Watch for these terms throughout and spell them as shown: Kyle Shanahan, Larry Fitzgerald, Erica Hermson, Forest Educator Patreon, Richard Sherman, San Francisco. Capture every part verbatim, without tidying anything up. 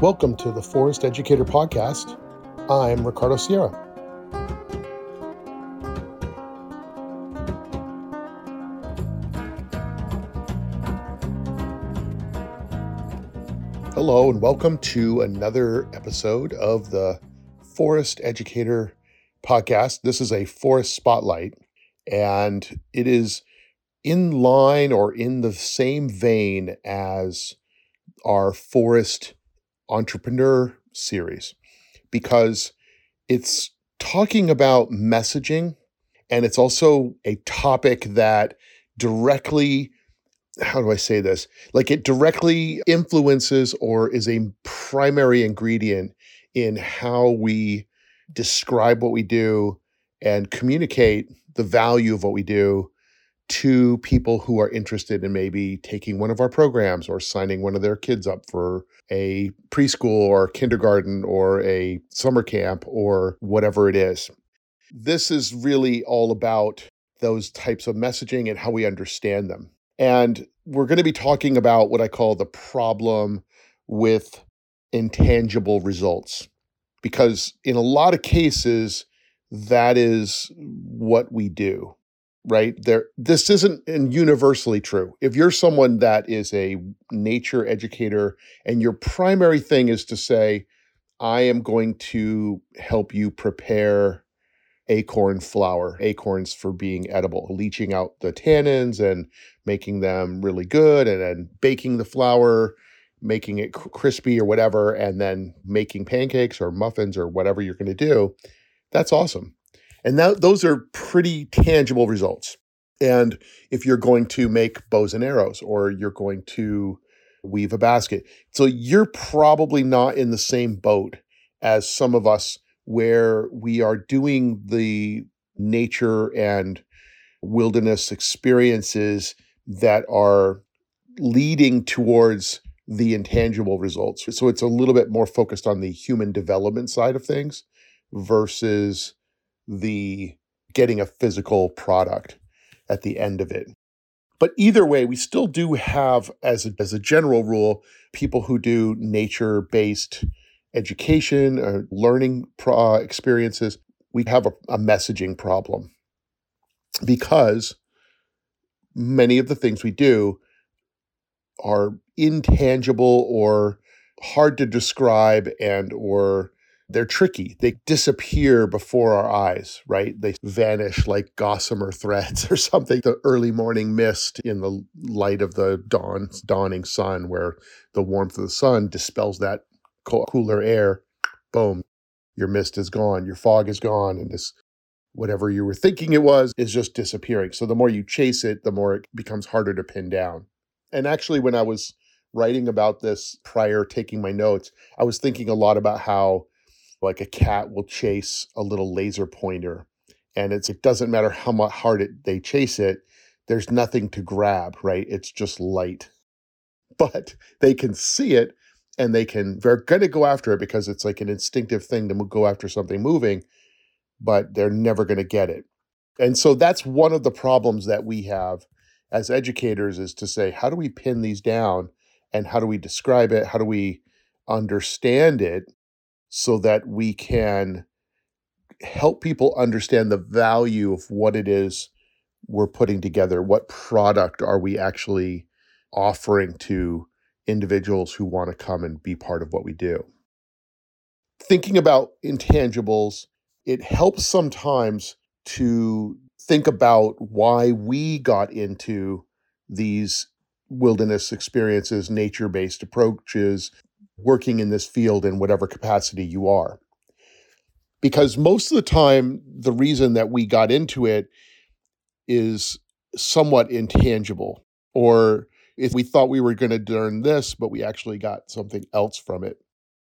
Welcome to the Forest Educator Podcast. I'm Ricardo Sierra. Hello and welcome to another episode of the Forest Educator Podcast. This is a Forest Spotlight, and it is in line or in the same vein as our Forest Entrepreneur series, because it's talking about messaging, and it's also a topic that directly, how do I say this? Like it directly influences or is a primary ingredient in how we describe what we do and communicate the value of what we do to people who are interested in maybe taking one of our programs or signing one of their kids up for a preschool or kindergarten or a summer camp or whatever it is. This is really all about those types of messaging and how we understand them. And we're going to be talking about what I call the problem with intangible results, because in a lot of cases, that is what we do. Right there, this isn't universally true. If you're someone that is a nature educator and your primary thing is to say, I am going to help you prepare acorn flour, acorns for being edible, leaching out the tannins and making them really good, and then baking the flour, making it crispy or whatever, and then making pancakes or muffins or whatever you're going to do, that's awesome. And that, those are pretty tangible results. And if you're going to make bows and arrows or you're going to weave a basket, so you're probably not in the same boat as some of us where we are doing the nature and wilderness experiences that are leading towards the intangible results. So it's a little bit more focused on the human development side of things versus the getting a physical product at the end of it. But either way, we still do have, as a, as a general rule, people who do nature-based education or learning pro- experiences. We have a, a messaging problem, because many of the things we do are intangible or hard to describe, and or they're tricky. They disappear before our eyes, right? They vanish like gossamer threads or something. The early morning mist in the light of the dawn, dawning sun, where the warmth of the sun dispels that cooler air. Boom, your mist is gone, your fog is gone, and this whatever you were thinking it was is just disappearing. So the more you chase it, the more it becomes harder to pin down. And actually, when I was writing about this prior taking my notes, I was thinking a lot about how like a cat will chase a little laser pointer, and it's, it doesn't matter how much hard it, they chase it, there's nothing to grab, right? It's just light. But they can see it, and they can, they're going to go after it because it's like an instinctive thing to go after something moving, but they're never going to get it. And so that's one of the problems that we have as educators, is to say, how do we pin these down, and how do we describe it? How do we understand it, so that we can help people understand the value of what it is we're putting together? What product are we actually offering to individuals who want to come and be part of what we do? Thinking about intangibles, it helps sometimes to think about why we got into these wilderness experiences, nature-based approaches, working in this field in whatever capacity you are. Because most of the time, the reason that we got into it is somewhat intangible. Or if we thought we were going to learn this, but we actually got something else from it,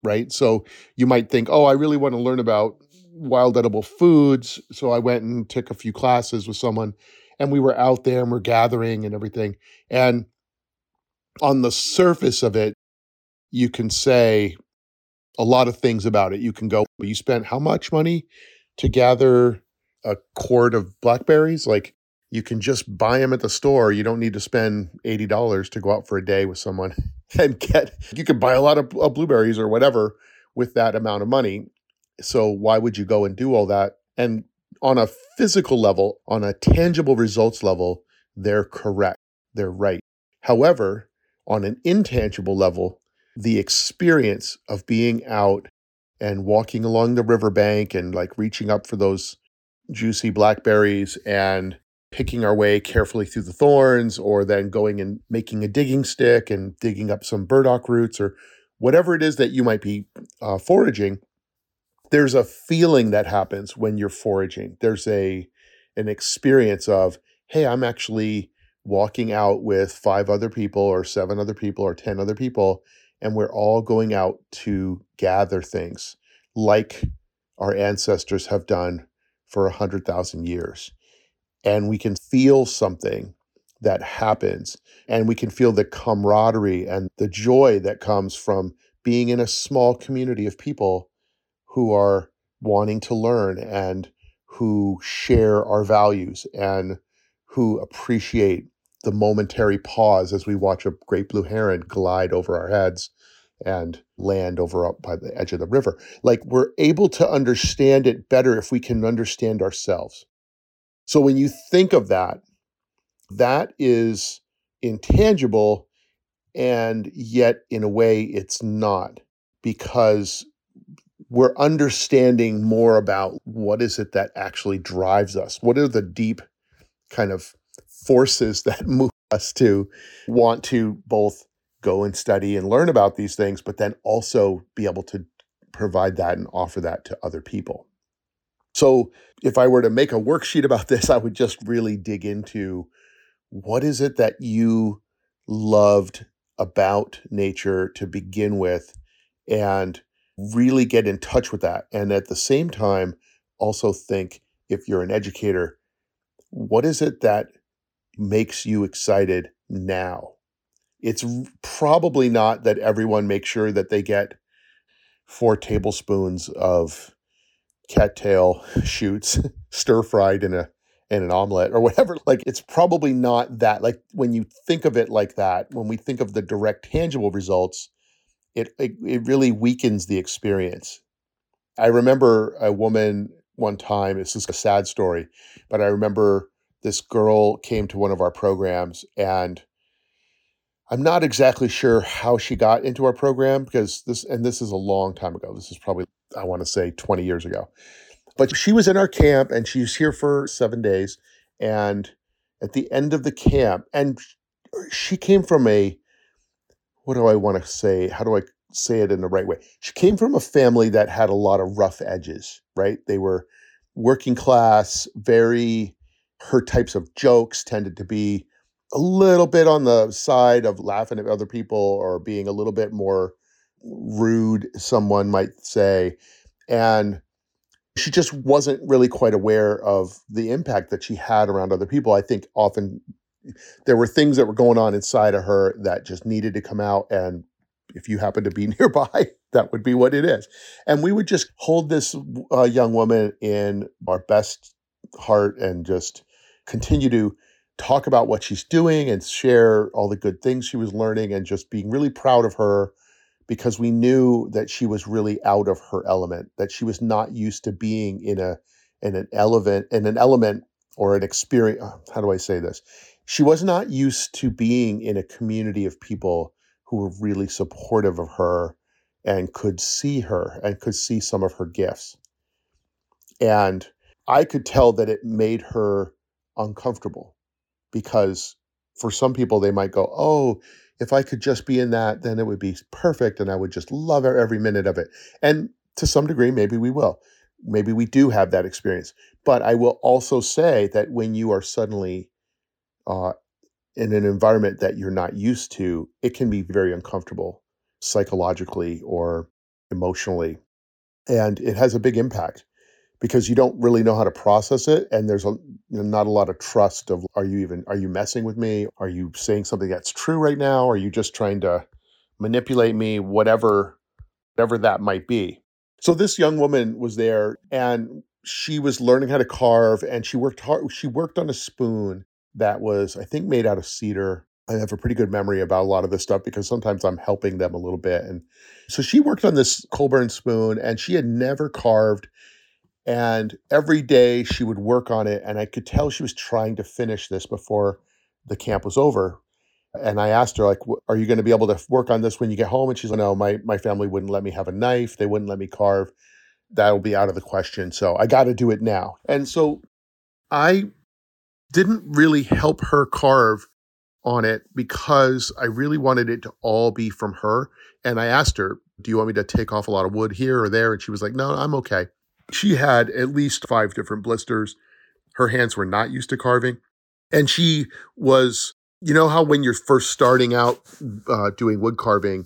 right? So you might think, oh, I really want to learn about wild edible foods. So I went and took a few classes with someone, and we were out there and we're gathering and everything. And on the surface of it, you can say a lot of things about it. You can go, you spent how much money to gather a cord of blackberries? Like, you can just buy them at the store. You don't need to spend eighty dollars to go out for a day with someone and get, you could buy a lot of, of blueberries or whatever with that amount of money. So why would you go and do all that? And on a physical level, on a tangible results level, they're correct. They're right. However, on an intangible level, the experience of being out and walking along the riverbank and like reaching up for those juicy blackberries and picking our way carefully through the thorns, or then going and making a digging stick and digging up some burdock roots or whatever it is that you might be uh, foraging, there's a feeling that happens when you're foraging. There's a an experience of, hey, I'm actually walking out with five other people or seven other people or ten other people, and we're all going out to gather things like our ancestors have done for one hundred thousand years. And we can feel something that happens, and we can feel the camaraderie and the joy that comes from being in a small community of people who are wanting to learn and who share our values and who appreciate the momentary pause as we watch a great blue heron glide over our heads and land over up by the edge of the river. Like, we're able to understand it better if we can understand ourselves. So when you think of that, that is intangible, and yet in a way it's not, because we're understanding more about what is it that actually drives us. What are the deep kind of forces that move us to want to both go and study and learn about these things, but then also be able to provide that and offer that to other people. So if I were to make a worksheet about this, I would just really dig into what is it that you loved about nature to begin with, and really get in touch with that. And at the same time, also think, if you're an educator, what is it that makes you excited now? It's probably not that everyone makes sure that they get four tablespoons of cattail shoots stir-fried in a in an omelet or whatever. Like, it's probably not that. Like, when you think of it like that, when we think of the direct tangible results, it, it it really weakens the experience. I remember a woman one time, this is a sad story, but I remember this girl came to one of our programs, and I'm not exactly sure how she got into our program, because this, and this is a long time ago. This is probably, I want to say, twenty years ago. But she was in our camp, and she was here for seven days. And at the end of the camp, and she came from a, what do I want to say? How do I say it in the right way? She came from a family that had a lot of rough edges, right? They were working class, very, her types of jokes tended to be a little bit on the side of laughing at other people or being a little bit more rude, someone might say. And she just wasn't really quite aware of the impact that she had around other people. I think often there were things that were going on inside of her that just needed to come out. And if you happen to be nearby, that would be what it is. And we would just hold this uh, young woman in our best heart and just continue to talk about what she's doing and share all the good things she was learning, and just being really proud of her, because we knew that she was really out of her element, that she was not used to being in a in an element in an element or an experience. How do I say this? She was not used to being in a community of people who were really supportive of her and could see her and could see some of her gifts. And I could tell that it made her uncomfortable, because for some people, they might go, oh, if I could just be in that, then it would be perfect, and I would just love every minute of it. And to some degree, maybe we will. Maybe we do have that experience. But I will also say that when you are suddenly uh, in an environment that you're not used to, it can be very uncomfortable psychologically or emotionally. And it has a big impact, because you don't really know how to process it, and there's a, you know, not a lot of trust of, are you even, are you messing with me? Are you saying something that's true right now? Are you just trying to manipulate me? Whatever, whatever that might be. So this young woman was there, and she was learning how to carve, and she worked hard. She worked on a spoon that was, I think, made out of cedar. I have a pretty good memory about a lot of this stuff because sometimes I'm helping them a little bit. And so she worked on this Colburn spoon and she had never carved. And every day she would work on it. And I could tell she was trying to finish this before the camp was over. And I asked her, like, are you going to be able to work on this when you get home? And she's like, no, my, my family wouldn't let me have a knife. They wouldn't let me carve. That'll be out of the question. So I got to do it now. And so I didn't really help her carve on it because I really wanted it to all be from her. And I asked her, do you want me to take off a lot of wood here or there? And she was like, no, I'm okay. She had at least five different blisters. Her hands were not used to carving. And she was... You know how when you're first starting out uh, doing wood carving,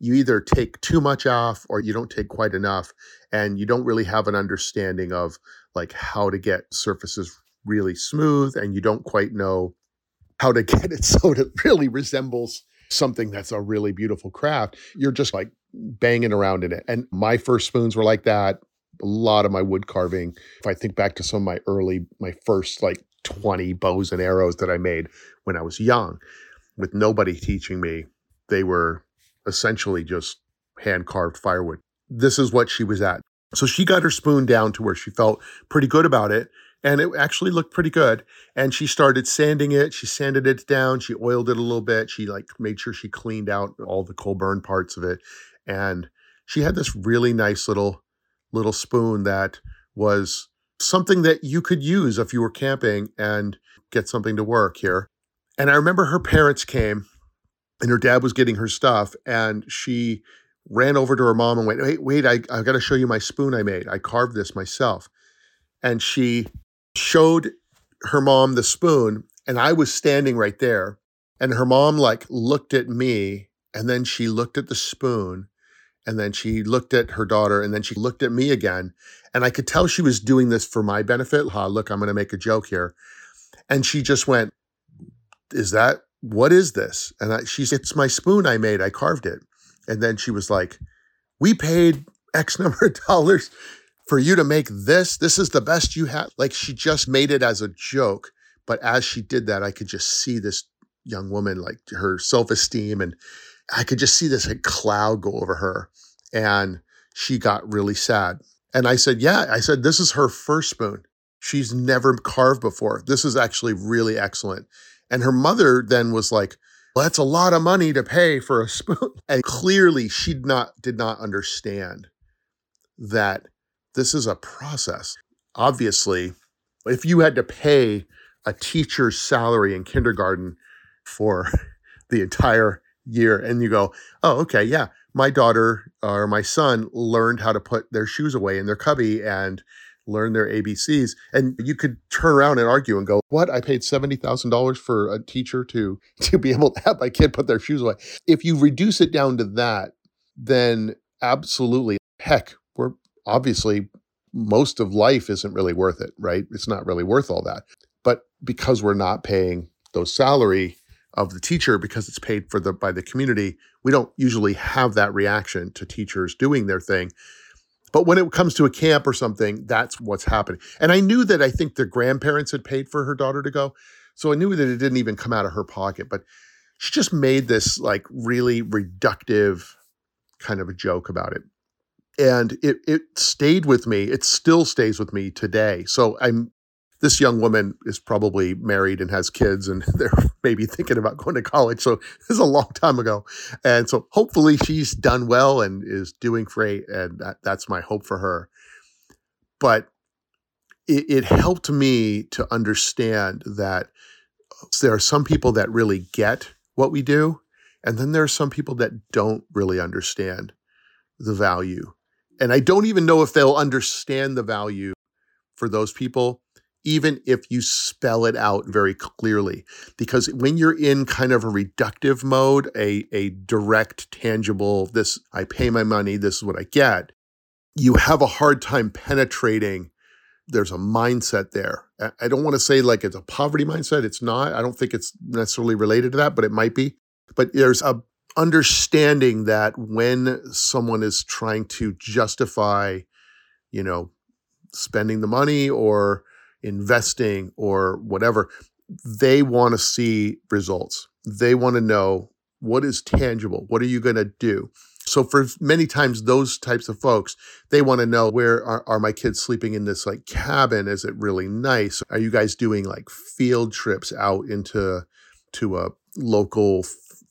you either take too much off or you don't take quite enough, and you don't really have an understanding of like how to get surfaces really smooth, and you don't quite know how to get it so that it really resembles something that's a really beautiful craft. You're just like banging around in it. And my first spoons were like that. A lot of my wood carving, if I think back to some of my early, my first like twenty bows and arrows that I made when I was young, with nobody teaching me, they were essentially just hand-carved firewood. This is what she was at. So she got her spoon down to where she felt pretty good about it, and it actually looked pretty good. And she started sanding it. She sanded it down. She oiled it a little bit. She like made sure she cleaned out all the Colburn parts of it. And she had this really nice little little spoon that was something that you could use if you were camping and get something to work here. And I remember her parents came and her dad was getting her stuff, and she ran over to her mom and went, wait, wait, I, I got to show you my spoon I made. I carved this myself. And she showed her mom the spoon, and I was standing right there. And her mom like looked at me, and then she looked at the spoon, and then she looked at her daughter, and then she looked at me again. And I could tell she was doing this for my benefit. Ha, look, I'm going to make a joke here. And she just went, is that, what is this? And I, she's, it's my spoon I made. I carved it. And then she was like, we paid X number of dollars for you to make this. This is the best you have. Like, she just made it as a joke. But as she did that, I could just see this young woman, like her self-esteem, and I could just see this like cloud go over her, and she got really sad. And I said, yeah, I said, this is her first spoon. She's never carved before. This is actually really excellent. And her mother then was like, well, that's a lot of money to pay for a spoon. And clearly she did not, did not understand that this is a process. Obviously, if you had to pay a teacher's salary in kindergarten for the entire year, and you go, oh, okay, yeah, my daughter or my son learned how to put their shoes away in their cubby and learn their A B Cs. And you could turn around and argue and go, what? I paid seventy thousand dollars for a teacher to, to be able to have my kid put their shoes away. If you reduce it down to that, then absolutely, heck, we're obviously, most of life isn't really worth it, right? It's not really worth all that. But because we're not paying those salary of the teacher, because it's paid for the by the community, we don't usually have that reaction to teachers doing their thing. But when it comes to a camp or something, that's what's happening. And I knew that I think the grandparents had paid for her daughter to go. So I knew that it didn't even come out of her pocket. But she just made this like really reductive kind of a joke about it. And it it stayed with me. It still stays with me today. So I'm This young woman is probably married and has kids, and they're maybe thinking about going to college. So this is a long time ago. And so hopefully she's done well and is doing great. And that, that's my hope for her. But it, it helped me to understand that there are some people that really get what we do. And then there are some people that don't really understand the value. And I don't even know if they'll understand the value for those people, even if you spell it out very clearly. Because when you're in kind of a reductive mode, a, a direct, tangible, this, I pay my money, this is what I get, you have a hard time penetrating. There's a mindset there. I don't want to say like it's a poverty mindset. It's not. I don't think it's necessarily related to that, but it might be. But there's a understanding that when someone is trying to justify, you know, spending the money or investing or whatever, they want to see results. They want to know what is tangible. What are you going to do? So for many times, those types of folks, they want to know, where are, are my kids sleeping in this like cabin? Is it really nice? Are you guys doing like field trips out into to a local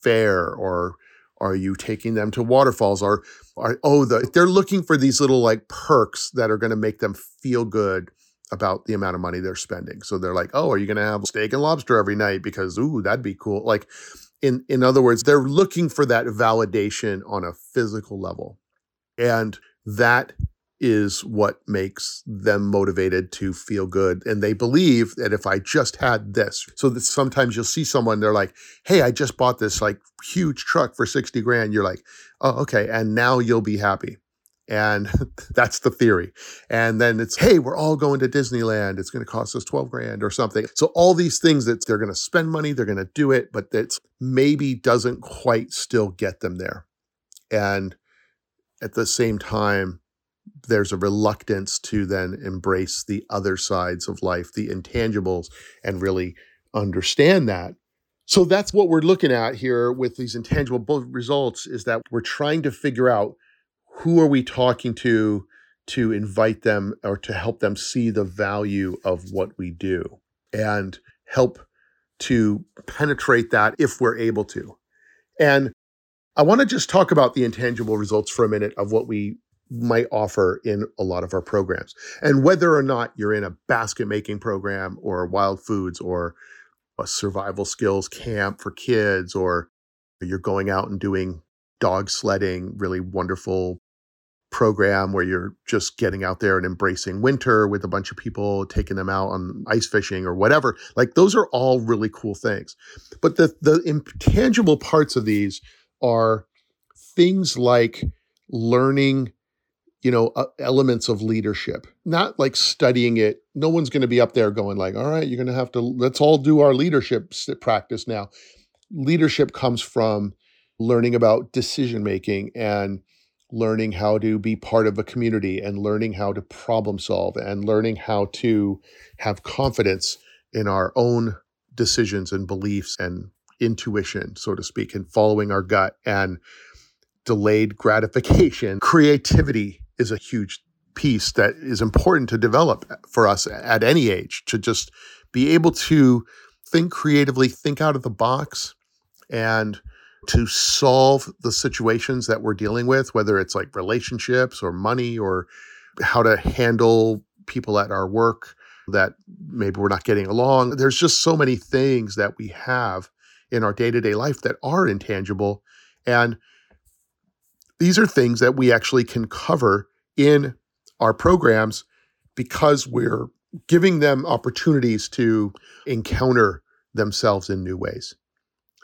fair, or are you taking them to waterfalls? Or are oh the they're looking for these little like perks that are going to make them feel good about the amount of money they're spending. So they're like, oh, are you going to have steak and lobster every night? Because ooh, that'd be cool. Like, in in other words, they're looking for that validation on a physical level, and that is what makes them motivated to feel good. And they believe that if I just had this, so that sometimes you'll see someone, they're like, hey, I just bought this like huge truck for sixty grand. You're like, oh, okay. And now you'll be happy. And that's the theory. And then it's, hey, we're all going to Disneyland. It's going to cost us twelve grand or something. So all these things that they're going to spend money, they're going to do it, but that's maybe doesn't quite still get them there. And at the same time, there's a reluctance to then embrace the other sides of life, the intangibles, and really understand that. So that's what we're looking at here with these intangible results, is that we're trying to figure out, who are we talking to to invite them or to help them see the value of what we do, and help to penetrate that if we're able to. And I want to just talk about the intangible results for a minute of what we might offer in a lot of our programs. And whether or not you're in a basket making program or wild foods or a survival skills camp for kids, or you're going out and doing dog sledding, really wonderful program where you're just getting out there and embracing winter with a bunch of people, taking them out on ice fishing or whatever. Like, those are all really cool things. But the the intangible parts of these are things like learning, you know, uh, elements of leadership, not like studying it. No one's going to be up there going like, all right, you're going to have to, let's all do our leadership practice now. Leadership comes from learning about decision-making, and learning how to be part of a community, and learning how to problem solve, and learning how to have confidence in our own decisions and beliefs and intuition, so to speak, and following our gut and delayed gratification. Creativity is a huge piece that is important to develop for us at any age, to just be able to think creatively, think out of the box, and to solve the situations that we're dealing with, whether it's like relationships or money or how to handle people at our work that maybe we're not getting along. There's just so many things that we have in our day-to-day life that are intangible. And these are things that we actually can cover in our programs, because we're giving them opportunities to encounter themselves in new ways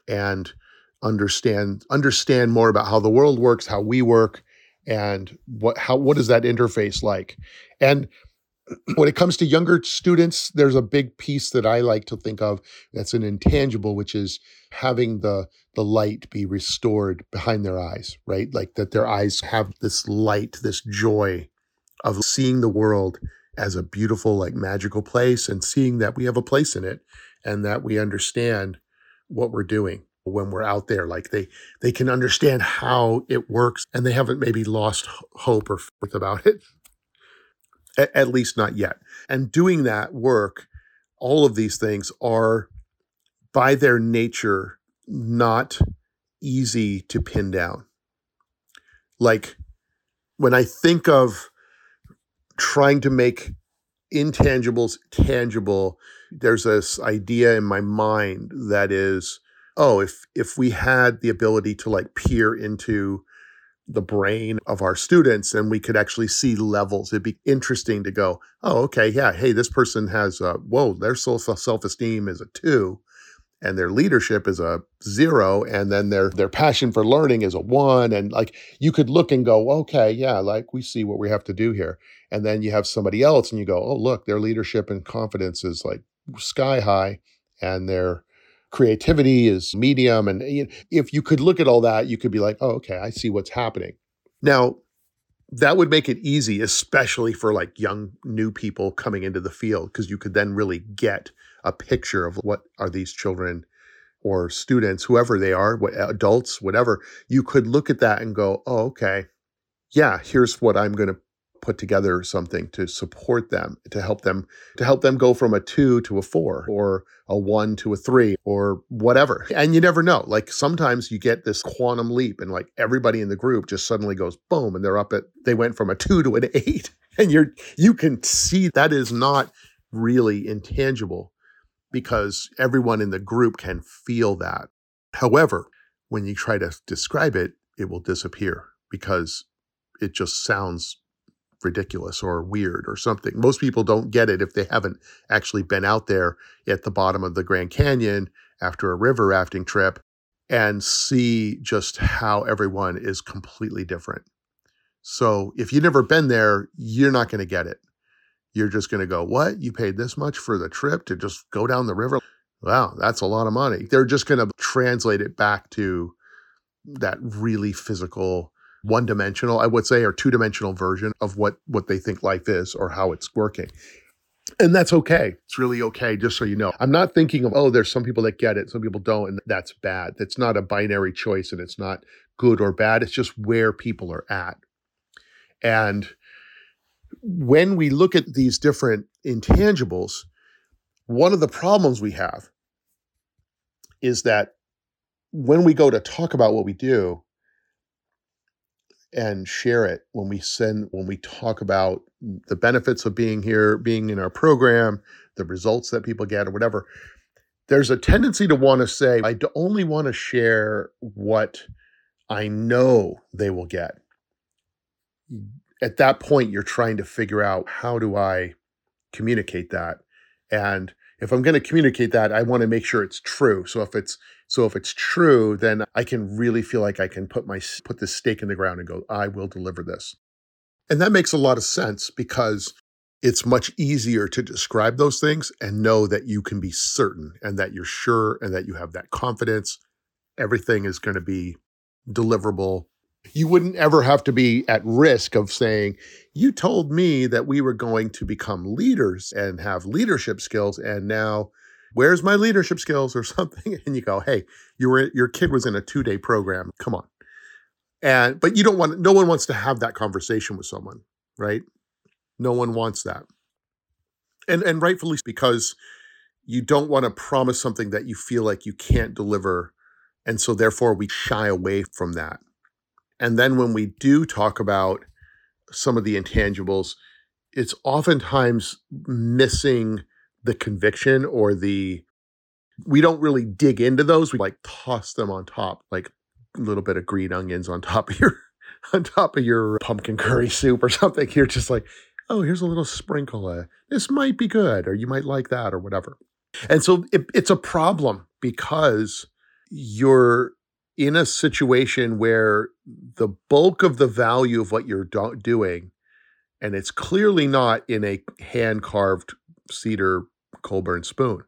and understand understand more about how the world works, how we work, and what how what is that interface like. And when it comes to younger students, there's a big piece that I like to think of that's an intangible, which is having the the light be restored behind their eyes, right? Like that their eyes have this light, this joy of seeing the world as a beautiful, like magical place, and seeing that we have a place in it and that we understand what we're doing when we're out there. Like they they can understand how it works, and they haven't maybe lost hope or faith about it. At least not yet. And doing that work, all of these things are by their nature not easy to pin down. Like when I think of trying to make intangibles tangible, there's this idea in my mind that is, oh, if if we had the ability to like peer into the brain of our students, and we could actually see levels, it'd be interesting to go, oh, okay, yeah, hey, this person has, a, whoa, their self-esteem is a two, and their leadership is a zero, and then their their passion for learning is a one. And like you could look and go, okay, yeah, like we see what we have to do here. And then you have somebody else and you go, oh, look, their leadership and confidence is like sky high, and their creativity is medium. And you know, if you could look at all that, you could be like, oh, okay, I see what's happening. Now, that would make it easy, especially for like young, new people coming into the field, because you could then really get a picture of what are these children or students, whoever they are, what, adults, whatever, you could look at that and go, oh, okay, yeah, here's what I'm going to put together something to support them, to help them, to help them go from a two to a four or a one to a three or whatever. And you never know. Like sometimes you get this quantum leap and like everybody in the group just suddenly goes boom and they're up at, they went from a two to an eight. And you're, you can see that is not really intangible because everyone in the group can feel that. However, when you try to describe it, it will disappear because it just sounds ridiculous or weird or something. Most people don't get it if they haven't actually been out there at the bottom of the Grand Canyon after a river rafting trip and see just how everyone is completely different. So if you've never been there, you're not going to get it. You're just going to go, what? You paid this much for the trip to just go down the river? Wow, that's a lot of money. They're just going to translate it back to that really physical, one-dimensional, I would say, or two-dimensional version of what, what they think life is or how it's working. And that's okay. It's really okay, just so you know. I'm not thinking of, oh, there's some people that get it, some people don't, and that's bad. That's not a binary choice, and it's not good or bad. It's just where people are at. And when we look at these different intangibles, one of the problems we have is that when we go to talk about what we do, and share it when we send, when we talk about the benefits of being here, being in our program, the results that people get or whatever, there's a tendency to want to say, I only want to share what I know they will get. At that point, you're trying to figure out how do I communicate that? And if I'm going to communicate that, I want to make sure it's true. So if it's So if it's true, then I can really feel like I can put my put this stake in the ground and go, I will deliver this. And that makes a lot of sense because it's much easier to describe those things and know that you can be certain and that you're sure and that you have that confidence. Everything is going to be deliverable. You wouldn't ever have to be at risk of saying, you told me that we were going to become leaders and have leadership skills, and now where's my leadership skills or something? And you go, hey, you were, your kid was in a two-day program. Come on. And but you don't want, no one wants to have that conversation with someone, right? No one wants that. And and rightfully, because you don't want to promise something that you feel like you can't deliver. And so therefore we shy away from that. And then when we do talk about some of the intangibles, it's oftentimes missing the conviction or the, we don't really dig into those. We like toss them on top, like a little bit of green onions on top of your, on top of your pumpkin curry soup or something. You're just like, oh, here's a little sprinkle. Uh, this might be good, or you might like that or whatever. And so it, it's a problem because you're in a situation where the bulk of the value of what you're do- doing, and it's clearly not in a hand-carved cedar Colburn spoon.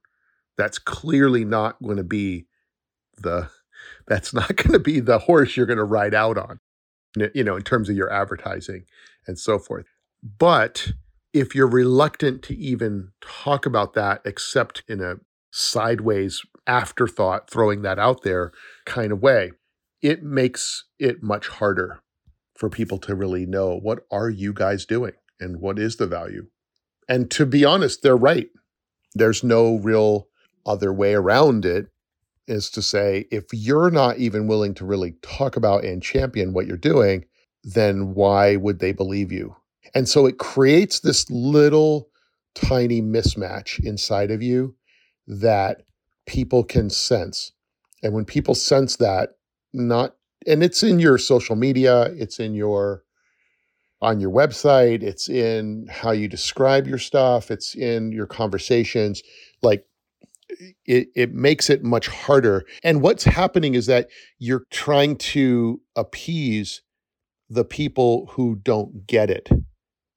That's clearly not going to be the, that's not going to be the horse you're going to ride out on, you know, in terms of your advertising and so forth. But if you're reluctant to even talk about that, except in a sideways afterthought, throwing that out there kind of way, it makes it much harder for people to really know what are you guys doing and what is the value. And to be honest, they're right. There's no real other way around it is to say, if you're not even willing to really talk about and champion what you're doing, then why would they believe you? And so it creates this little tiny mismatch inside of you that people can sense. And when people sense that, not, and it's in your social media, it's in your on your website, it's in how you describe your stuff, it's in your conversations, like it, it makes it much harder. And what's happening is that you're trying to appease the people who don't get it,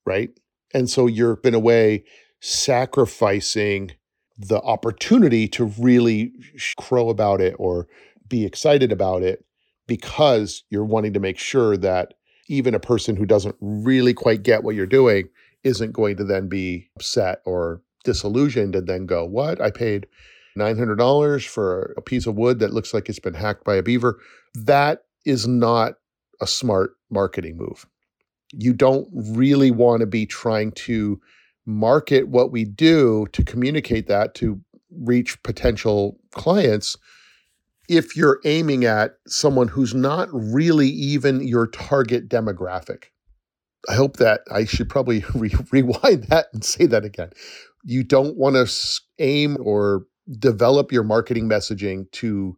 right? And so you're in a way sacrificing the opportunity to really crow about it or be excited about it because you're wanting to make sure that even a person who doesn't really quite get what you're doing isn't going to then be upset or disillusioned and then go, what? I paid nine hundred dollars for a piece of wood that looks like it's been hacked by a beaver. That is not a smart marketing move. You don't really want to be trying to market what we do to communicate that to reach potential clients if you're aiming at someone who's not really even your target demographic. I hope that I should probably re- rewind that and say that again. You don't want to aim or develop your marketing messaging to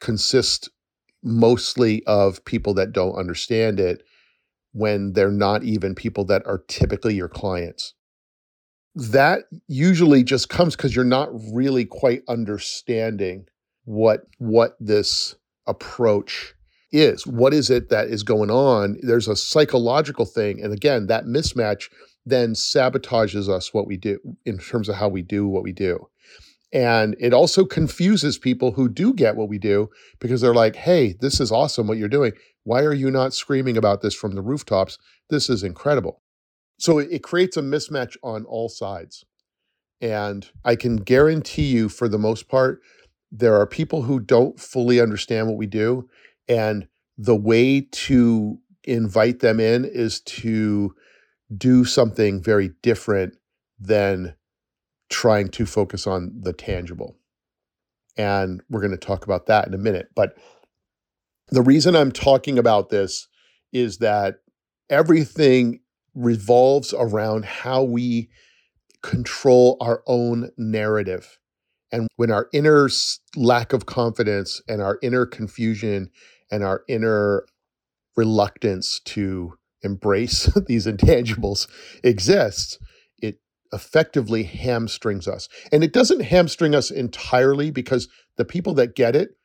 consist mostly of people that don't understand it when they're not even people that are typically your clients. That usually just comes because you're not really quite understanding what what this approach is. What is it that is going on? There's a psychological thing. And again, that mismatch then sabotages us what we do in terms of how we do what we do. And it also confuses people who do get what we do because they're like, hey, this is awesome what you're doing. Why are you not screaming about this from the rooftops? This is incredible. So it creates a mismatch on all sides. And I can guarantee you, for the most part, there are people who don't fully understand what we do. And the way to invite them in is to do something very different than trying to focus on the tangible. And we're going to talk about that in a minute. But the reason I'm talking about this is that everything revolves around how we control our own narrative. And when our inner lack of confidence and our inner confusion and our inner reluctance to embrace these intangibles exists, effectively hamstrings us. And it doesn't hamstring us entirely because the people that get it,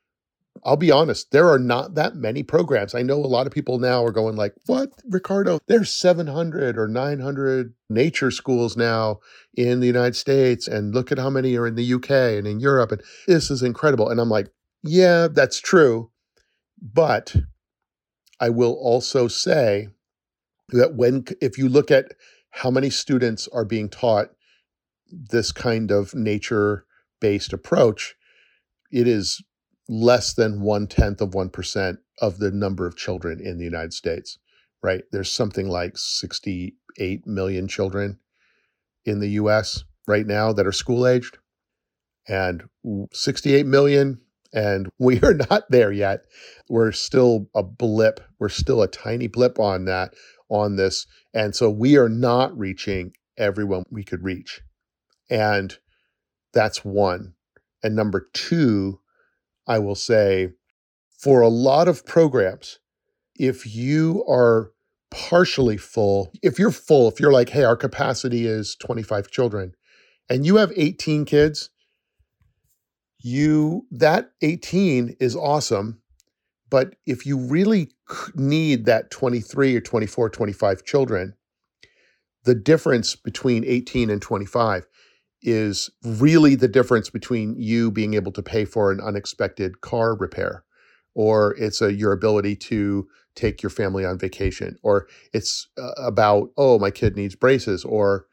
I'll be honest, there are not that many programs. I know a lot of people now are going like, what, Ricardo? There's seven hundred or nine hundred nature schools now in the United States, and look at how many are in the U K and in Europe, and this is incredible. And I'm like, yeah, that's true. But I will also say that when, if you look at how many students are being taught this kind of nature-based approach, it is less than one-tenth of one percent of the number of children in the United States, right? There's something like sixty-eight million children in the U S right now that are school-aged, and sixty-eight million, and we are not there yet. We're still a blip. We're still a tiny blip on that. on this. And so we are not reaching everyone we could reach. And that's one. And number two, I will say, for a lot of programs, if you are partially full, if you're full, if you're like, hey, our capacity is twenty-five children, and you have eighteen kids, you that eighteen is awesome. But if you really need that twenty-three or twenty-four, twenty-five children, the difference between eighteen and twenty-five is really the difference between you being able to pay for an unexpected car repair, or it's a, your ability to take your family on vacation, or it's about, oh, my kid needs braces, or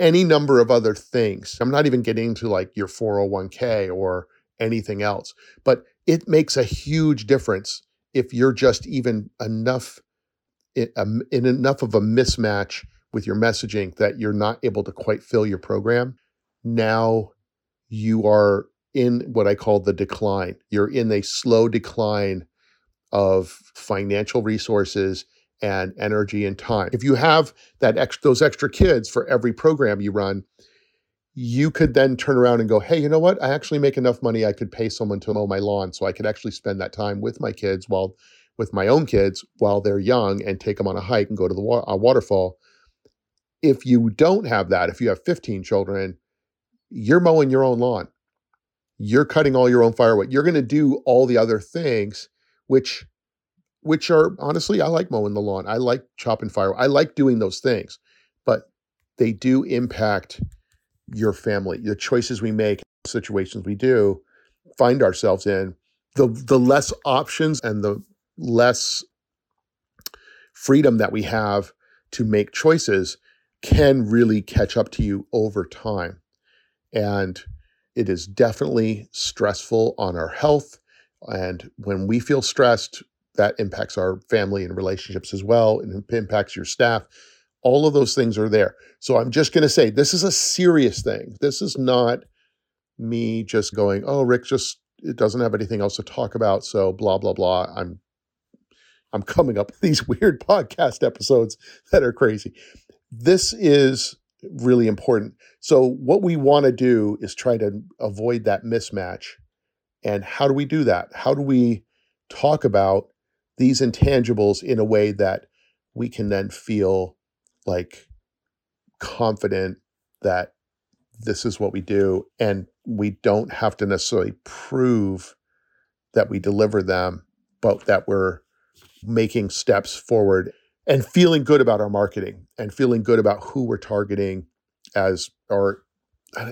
any number of other things. I'm not even getting into like your four oh one k or anything else, but it makes a huge difference if you're just even enough in, um, in enough of a mismatch with your messaging that you're not able to quite fill your program. Now you are in what I call the decline. You're in a slow decline of financial resources and energy and time. If you have that extra, those extra kids for every program you run, you could then turn around and go, hey, you know what? I actually make enough money. I could pay someone to mow my lawn, so I could actually spend that time with my kids while, with my own kids while they're young, and take them on a hike and go to the wa- a waterfall. If you don't have that, if you have fifteen children, you're mowing your own lawn. You're cutting all your own firewood. You're going to do all the other things, which, which are honestly, I like mowing the lawn. I like chopping firewood. I like doing those things, but they do impact your family, the choices we make, situations we do find ourselves in. The the less options and the less freedom that we have to make choices can really catch up to you over time. And it is definitely stressful on our health. And when we feel stressed, that impacts our family and relationships as well, and it impacts your staff. All of those things are there. So I'm just going to say, this is a serious thing. This is not me just going, oh, Rick just it doesn't have anything else to talk about, so blah, blah, blah. I'm I'm coming up with these weird podcast episodes that are crazy. This is really important. So what we want to do is try to avoid that mismatch. And how do we do that? How do we talk about these intangibles in a way that we can then feel like confident that this is what we do, and we don't have to necessarily prove that we deliver them, but that we're making steps forward and feeling good about our marketing and feeling good about who we're targeting as our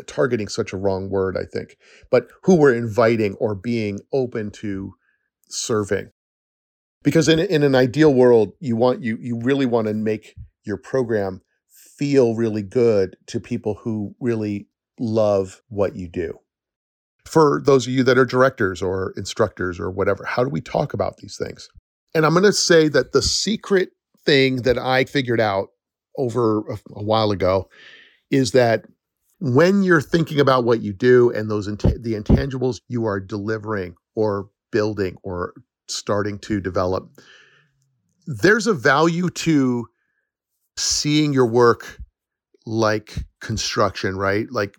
targeting such a wrong word, I think, but who we're inviting or being open to serving. Because in in an ideal world, you want you you really want to make your program feel really good to people who really love what you do. For those of you that are directors or instructors or whatever, how do we talk about these things? And I'm going to say that the secret thing that I figured out over a, a while ago is that when you're thinking about what you do and those int- the intangibles you are delivering or building or starting to develop, there's a value to seeing your work like construction, right? Like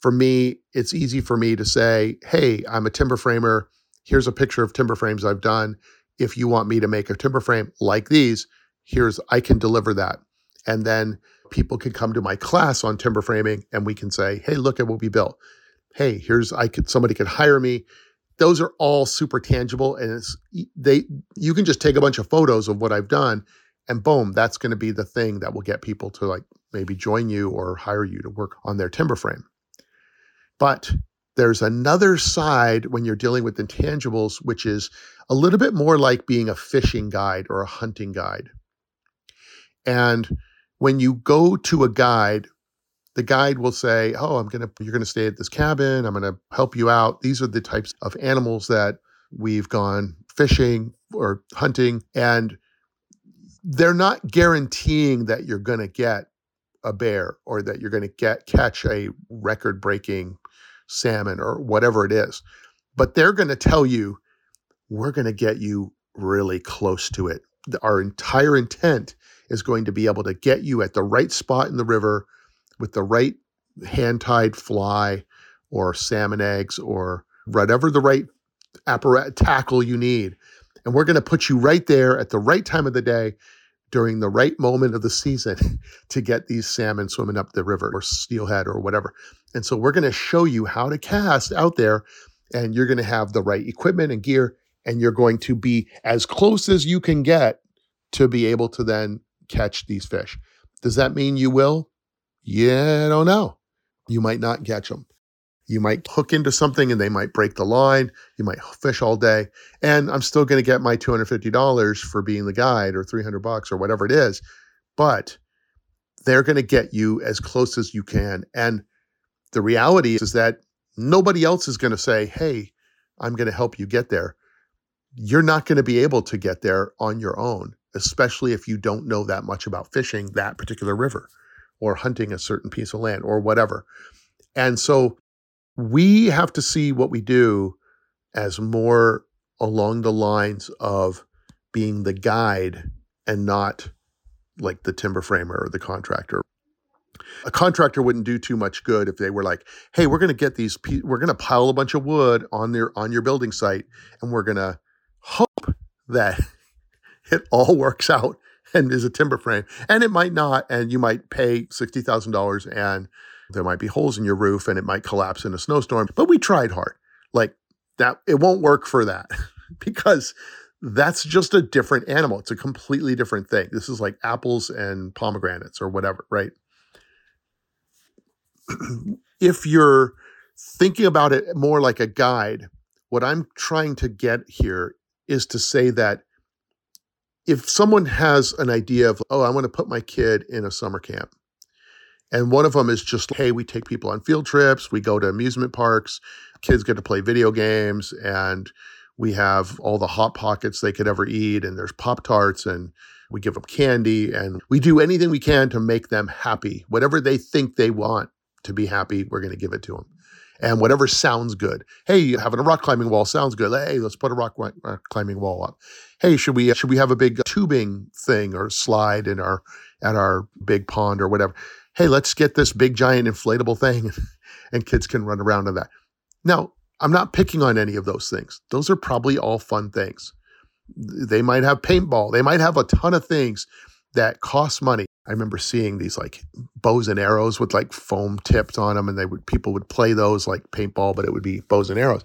for me, it's easy for me to say, hey, I'm a timber framer. Here's a picture of timber frames I've done. If you want me to make a timber frame like these, here's, I can deliver that. And then people can come to my class on timber framing and we can say, hey, look at what we built. Hey, here's, I could, somebody could hire me. Those are all super tangible, and it's, they, you can just take a bunch of photos of what I've done and boom, that's going to be the thing that will get people to like maybe join you or hire you to work on their timber frame. But there's another side when you're dealing with intangibles, which is a little bit more like being a fishing guide or a hunting guide. And when you go to a guide, the guide will say, oh, I'm going to, you're going to stay at this cabin. I'm going to help you out. These are the types of animals that we've gone fishing or hunting. And they're not guaranteeing that you're going to get a bear or that you're going to get, catch a record-breaking salmon or whatever it is. But they're going to tell you, we're going to get you really close to it. Our entire intent is going to be able to get you at the right spot in the river with the right hand-tied fly or salmon eggs or whatever the right apparatus tackle you need. And we're going to put you right there at the right time of the day during the right moment of the season to get these salmon swimming up the river or steelhead or whatever. And so we're going to show you how to cast out there, and you're going to have the right equipment and gear, and you're going to be as close as you can get to be able to then catch these fish. Does that mean you will? Yeah, I don't know. You might not catch them. You might hook into something and they might break the line. You might fish all day. And I'm still going to get my two hundred fifty dollars for being the guide or three hundred bucks or whatever it is. But they're going to get you as close as you can. And the reality is that nobody else is going to say, hey, I'm going to help you get there. You're not going to be able to get there on your own, especially if you don't know that much about fishing that particular river or hunting a certain piece of land or whatever. And so we have to see what we do as more along the lines of being the guide and not like the timber framer or the contractor. A contractor wouldn't do too much good if they were like, hey, we're going to get these, pe- we're going to pile a bunch of wood on their, on your building site, and we're going to hope that it all works out and is a timber frame. And it might not, and you might pay sixty thousand dollars and there might be holes in your roof and it might collapse in a snowstorm, but we tried hard. Like that, it won't work for that because that's just a different animal. It's a completely different thing. This is like apples and pomegranates or whatever, right? If you're thinking about it more like a guide, what I'm trying to get here is to say that if someone has an idea of, oh, I want to put my kid in a summer camp, And one of them is just, hey, we take people on field trips, we go to amusement parks, kids get to play video games, and we have all the Hot Pockets they could ever eat, and there's Pop-Tarts, and we give them candy, and we do anything we can to make them happy. Whatever they think they want to be happy, we're going to give it to them. And whatever sounds good. Hey, having a rock climbing wall sounds good. Hey, let's put a rock, rock climbing wall up. Hey, should we should we have a big tubing thing or slide in our at our big pond or whatever? Hey, let's get this big giant inflatable thing, and kids can run around on that. Now, I'm not picking on any of those things. Those are probably all fun things. They might have paintball. They might have a ton of things that cost money. I remember seeing these like bows and arrows with like foam tipped on them, and they would people would play those like paintball, but it would be bows and arrows.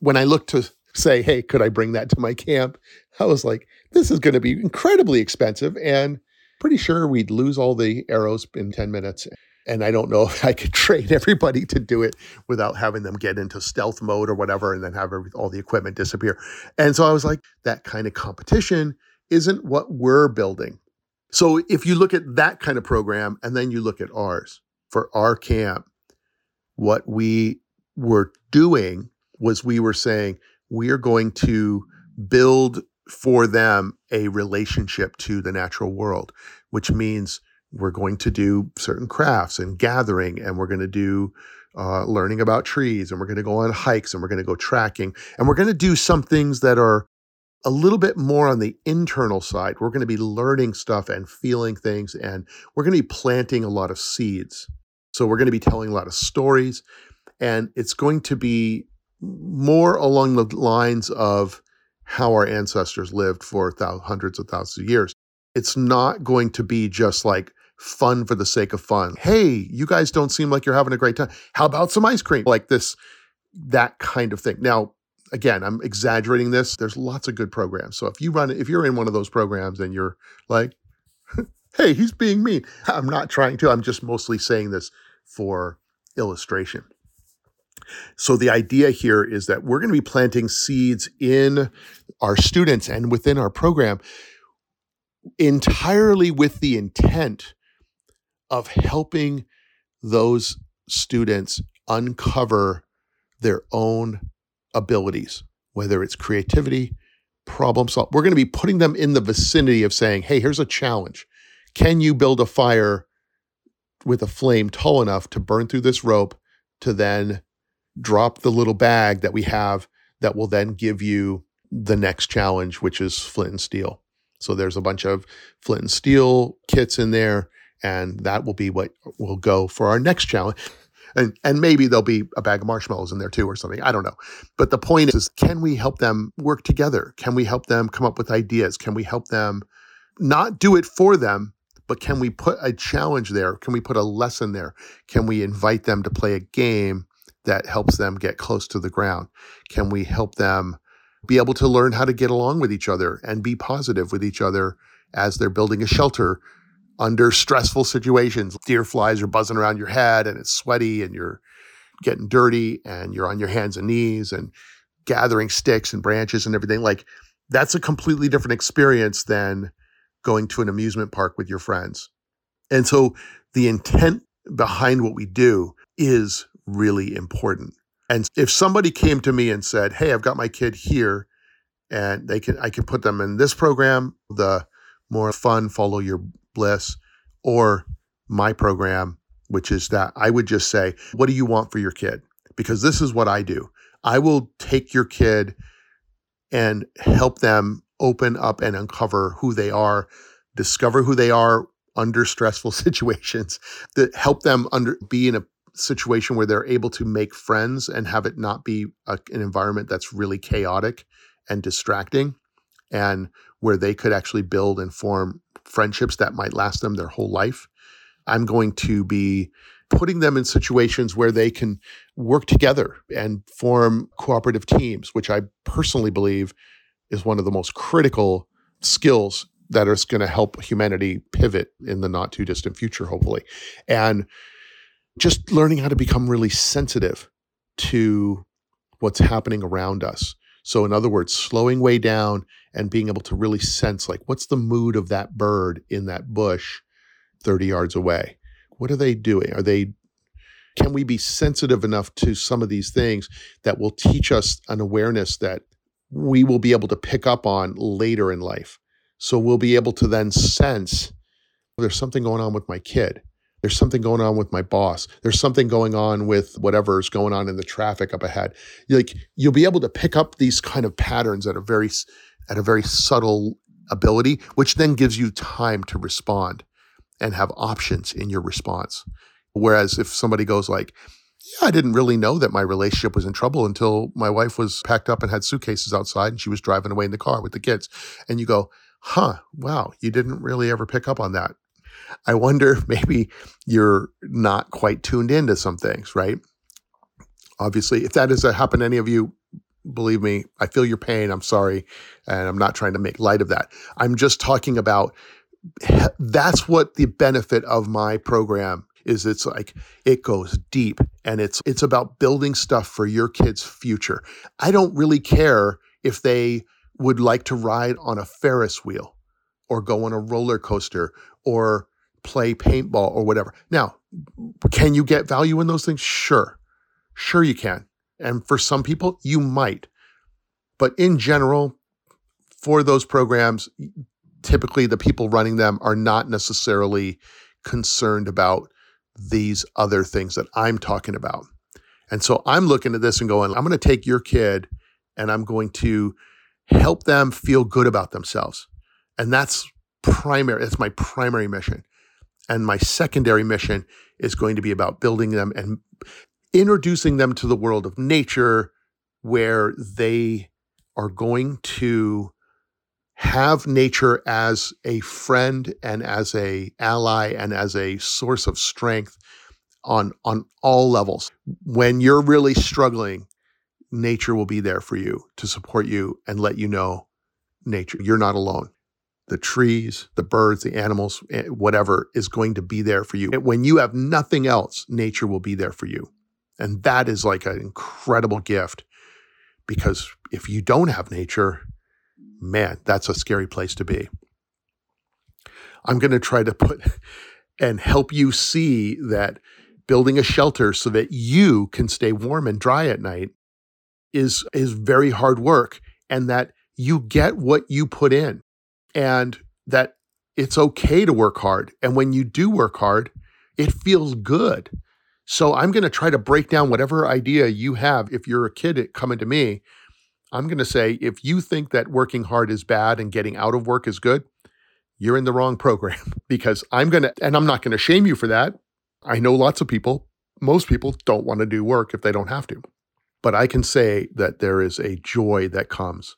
When I looked to say, hey, could I bring that to my camp? I was like, this is going to be incredibly expensive, and pretty sure we'd lose all the arrows in ten minutes. And I don't know if I could train everybody to do it without having them get into stealth mode or whatever, and then have every, all the equipment disappear. And so I was like, that kind of competition isn't what we're building. So if you look at that kind of program and then you look at ours, for our camp, what we were doing was we were saying, we are going to build for them a relationship to the natural world, which means we're going to do certain crafts and gathering, and we're going to do uh, learning about trees, and we're going to go on hikes, and we're going to go tracking, and we're going to do some things that are a little bit more on the internal side. We're going to be learning stuff and feeling things, and we're going to be planting a lot of seeds. So we're going to be telling a lot of stories, and it's going to be more along the lines of how our ancestors lived for th- hundreds of thousands of years. It's not going to be just like fun for the sake of fun. Hey, you guys don't seem like you're having a great time. How about some ice cream? Like this, that kind of thing. Now, again, I'm exaggerating this. There's lots of good programs. So if you run, if you're in one of those programs and you're like, hey, he's being mean. I'm not trying to. I'm just mostly saying this for illustration. So the idea here is that we're going to be planting seeds in our students and within our program entirely with the intent of helping those students uncover their own abilities, whether it's creativity, problem solving. We're going to be putting them in the vicinity of saying, hey, here's a challenge. Can you build a fire with a flame tall enough to burn through this rope to then drop the little bag that we have that will then give you the next challenge, which is flint and steel? So there's a bunch of flint and steel kits in there, and that will be what will go for our next challenge. And and maybe there'll be a bag of marshmallows in there too or something. I don't know. But the point is, can we help them work together? Can we help them come up with ideas? Can we help them not do it for them, but can we put a challenge there? Can we put a lesson there? Can we invite them to play a game that helps them get close to the ground? Can we help them be able to learn how to get along with each other and be positive with each other as they're building a shelter under stressful situations? Deer flies are buzzing around your head, and it's sweaty, and you're getting dirty, and you're on your hands and knees and gathering sticks and branches and everything. Like, that's a completely different experience than going to an amusement park with your friends. And so the intent behind what we do is really important. And if somebody came to me and said, hey, I've got my kid here, and they can I can put them in this program, the more fun, follow your bliss, or my program, which is that, I would just say, what do you want for your kid? Because this is what I do. I will take your kid and help them open up and uncover who they are, discover who they are under stressful situations, that help them under be in a situation where they're able to make friends and have it not be a, an environment that's really chaotic and distracting, and where they could actually build and form friendships that might last them their whole life. I'm going to be putting them in situations where they can work together and form cooperative teams, which I personally believe is one of the most critical skills that is going to help humanity pivot in the not too distant future, hopefully. And just learning how to become really sensitive to what's happening around us. So in other words, slowing way down and being able to really sense, like, what's the mood of that bird in that bush thirty yards away? What are they doing? Are they, can we be sensitive enough to some of these things that will teach us an awareness that we will be able to pick up on later in life? So we'll be able to then sense, there's something going on with my kid. There's something going on with my boss. There's something going on with whatever's going on in the traffic up ahead. Like, you'll be able to pick up these kind of patterns at a very, at a very subtle ability, which then gives you time to respond and have options in your response. Whereas if somebody goes like, yeah, I didn't really know that my relationship was in trouble until my wife was packed up and had suitcases outside and she was driving away in the car with the kids. And you go, huh, wow, you didn't really ever pick up on that. I wonder if maybe you're not quite tuned into some things, right? Obviously, if that has happened to any of you, believe me, I feel your pain. I'm sorry. And I'm not trying to make light of that. I'm just talking about, that's what the benefit of my program is. It's like, it goes deep and it's, it's about building stuff for your kid's future. I don't really care if they would like to ride on a Ferris wheel or go on a roller coaster or play paintball or whatever. Now, can you get value in those things? Sure. Sure you can. And for some people, you might. But in general, for those programs, typically the people running them are not necessarily concerned about these other things that I'm talking about. And so I'm looking at this and going, I'm going to take your kid and I'm going to help them feel good about themselves. And that's primary, that's my primary mission. And my secondary mission is going to be about building them and introducing them to the world of nature, where they are going to have nature as a friend and as a ally and as a source of strength on, on all levels. When you're really struggling, nature will be there for you to support you and let you know, nature, you're not alone. The trees, the birds, the animals, whatever is going to be there for you. When you have nothing else, nature will be there for you. And that is like an incredible gift, because if you don't have nature, man, that's a scary place to be. I'm going to try to put and help you see that building a shelter so that you can stay warm and dry at night is, is very hard work, and that you get what you put in, and that it's okay to work hard. And when you do work hard, it feels good. So I'm going to try to break down whatever idea you have. If you're a kid coming to me, I'm going to say, if you think that working hard is bad and getting out of work is good, you're in the wrong program, because I'm going to, and I'm not going to shame you for that. I know lots of people, most people don't want to do work if they don't have to. But I can say that there is a joy that comes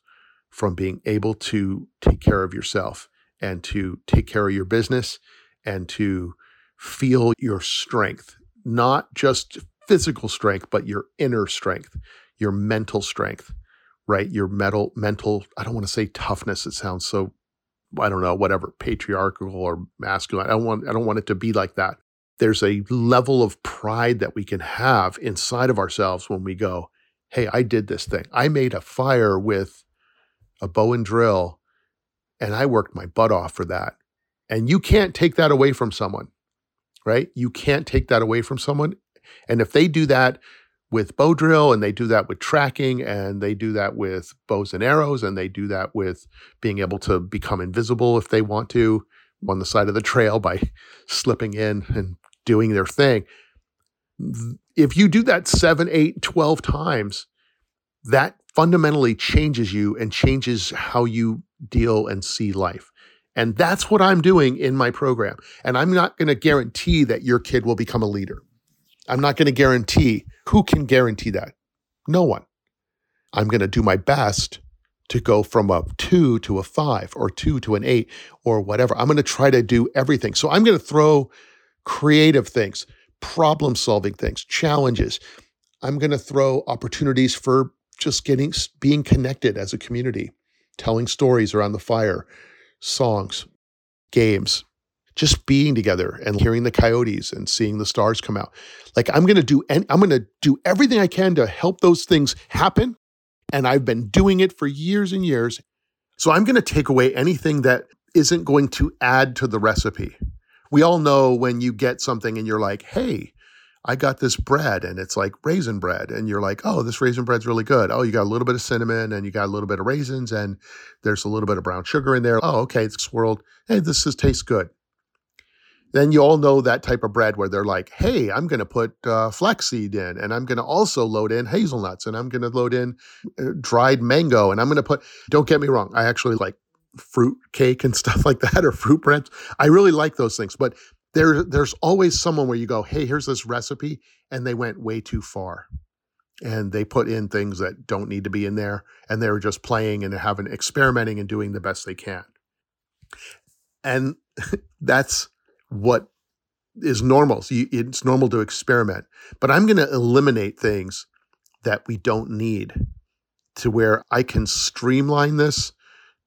from being able to take care of yourself and to take care of your business and to feel your strength, not just physical strength, but your inner strength, your mental strength, right? Your mental, mental, I don't want to say toughness. It sounds so, I don't know, whatever, patriarchal or masculine. I don't want, I don't want it to be like that. There's a level of pride that we can have inside of ourselves when we go, hey, I did this thing. I made a fire with a bow and drill, and I worked my butt off for that. And you can't take that away from someone, right? You can't take that away from someone. And if they do that with bow drill, and they do that with tracking, and they do that with bows and arrows, and they do that with being able to become invisible if they want to on the side of the trail by slipping in and doing their thing. If you do that seven, eight, twelve times, that fundamentally changes you and changes how you deal and see life. And that's what I'm doing in my program. And I'm not going to guarantee that your kid will become a leader. I'm not going to guarantee. Who can guarantee that? No one. I'm going to do my best to go from a two to a five or two to an eight or whatever. I'm going to try to do everything. So I'm going to throw creative things, problem-solving things, challenges. I'm going to throw opportunities for just getting, being connected as a community, telling stories around the fire, songs, games, just being together and hearing the coyotes and seeing the stars come out. Like, I'm going to do, and I'm going to do everything I can to help those things happen. And I've been doing it for years and years. So I'm going to take away anything that isn't going to add to the recipe. we all know when you get something and you're like, hey, I got this bread and it's like raisin bread. And you're like, oh, this raisin bread's really good. Oh, you got a little bit of cinnamon and you got a little bit of raisins and there's a little bit of brown sugar in there. Oh, okay, it's swirled. Hey, this is, tastes good. Then you all know that type of bread where they're like, hey, I'm going to put uh, flaxseed in, and I'm going to also load in hazelnuts, and I'm going to load in uh, dried mango, and I'm going to put, don't get me wrong, I actually like fruit cake and stuff like that, or fruit breads. I really like those things, but there, there's always someone where you go, hey, here's this recipe, and they went way too far. And they put in things that don't need to be in there, and they were just playing and having, experimenting and doing the best they can. And that's what is normal. So you, it's normal to experiment, but I'm going to eliminate things that we don't need to where I can streamline this